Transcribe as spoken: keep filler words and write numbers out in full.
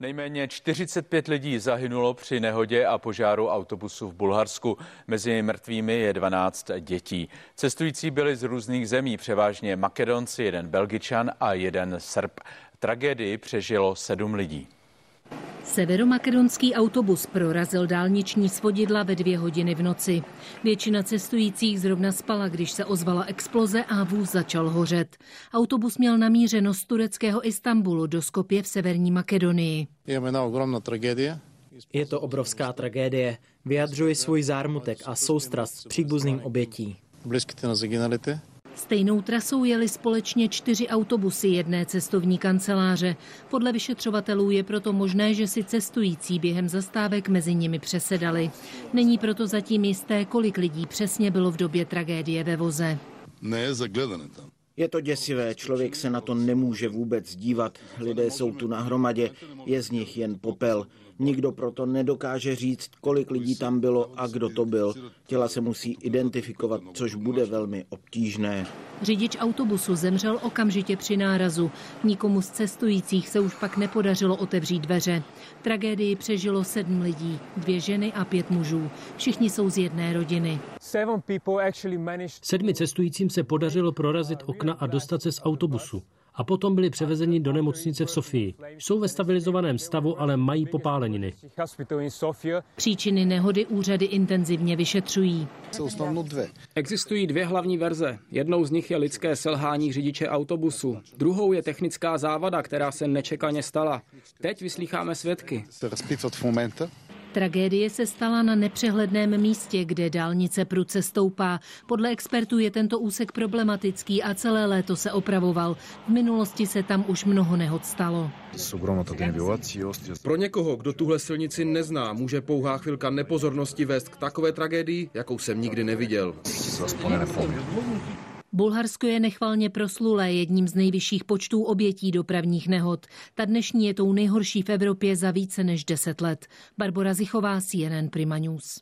Nejméně čtyřicet pět lidí zahynulo při nehodě a požáru autobusu v Bulharsku. Mezi mrtvými je dvanáct dětí. Cestující byli z různých zemí, převážně Makedonci, jeden Belgičan a jeden Srb. Tragédii přežilo sedm lidí. Severomakedonský autobus prorazil dálniční svodidla ve dvě hodiny v noci. Většina cestujících zrovna spala, když se ozvala exploze a vůz začal hořet. Autobus měl namířeno z tureckého Istanbulu do Skopje v severní Makedonii. Je to obrovská tragédie. Vyjadřuji svůj zármutek a soustrast příbuzným obětí. Stejnou trasou jeli společně čtyři autobusy jedné cestovní kanceláře. Podle vyšetřovatelů je proto možné, že si cestující během zastávek mezi nimi přesedali. Není proto zatím jisté, kolik lidí přesně bylo v době tragédie ve voze. Je to děsivé, člověk se na to nemůže vůbec dívat. Lidé jsou tu na hromadě, je z nich jen popel. Nikdo proto nedokáže říct, kolik lidí tam bylo a kdo to byl. Těla se musí identifikovat, což bude velmi obtížné. Řidič autobusu zemřel okamžitě při nárazu. Nikomu z cestujících se už pak nepodařilo otevřít dveře. Tragédii přežilo sedm lidí, dvě ženy a pět mužů. Všichni jsou z jedné rodiny. Sedmi cestujícím se podařilo prorazit okna a dostat se z autobusu. A potom byli převezeni do nemocnice v Sofii. Jsou ve stabilizovaném stavu, ale mají popáleniny. Příčiny nehody úřady intenzivně vyšetřují. Existují dvě hlavní verze. Jednou z nich je lidské selhání řidiče autobusu. Druhou je technická závada, která se nečekaně stala. Teď vyslýcháme svědky. Tragédie se stala na nepřehledném místě, kde dálnice prudce stoupá. Podle expertů je tento úsek problematický a celé léto se opravoval. V minulosti se tam už mnoho nehod stalo. Pro někoho, kdo tuhle silnici nezná, může pouhá chvilka nepozornosti vést k takové tragédii, jakou jsem nikdy neviděl. Bulharsko je nechvalně proslulé jedním z nejvyšších počtů obětí dopravních nehod. Ta dnešní je tou nejhorší v Evropě za více než deset let. Barbora Zichová, C N N Prima News.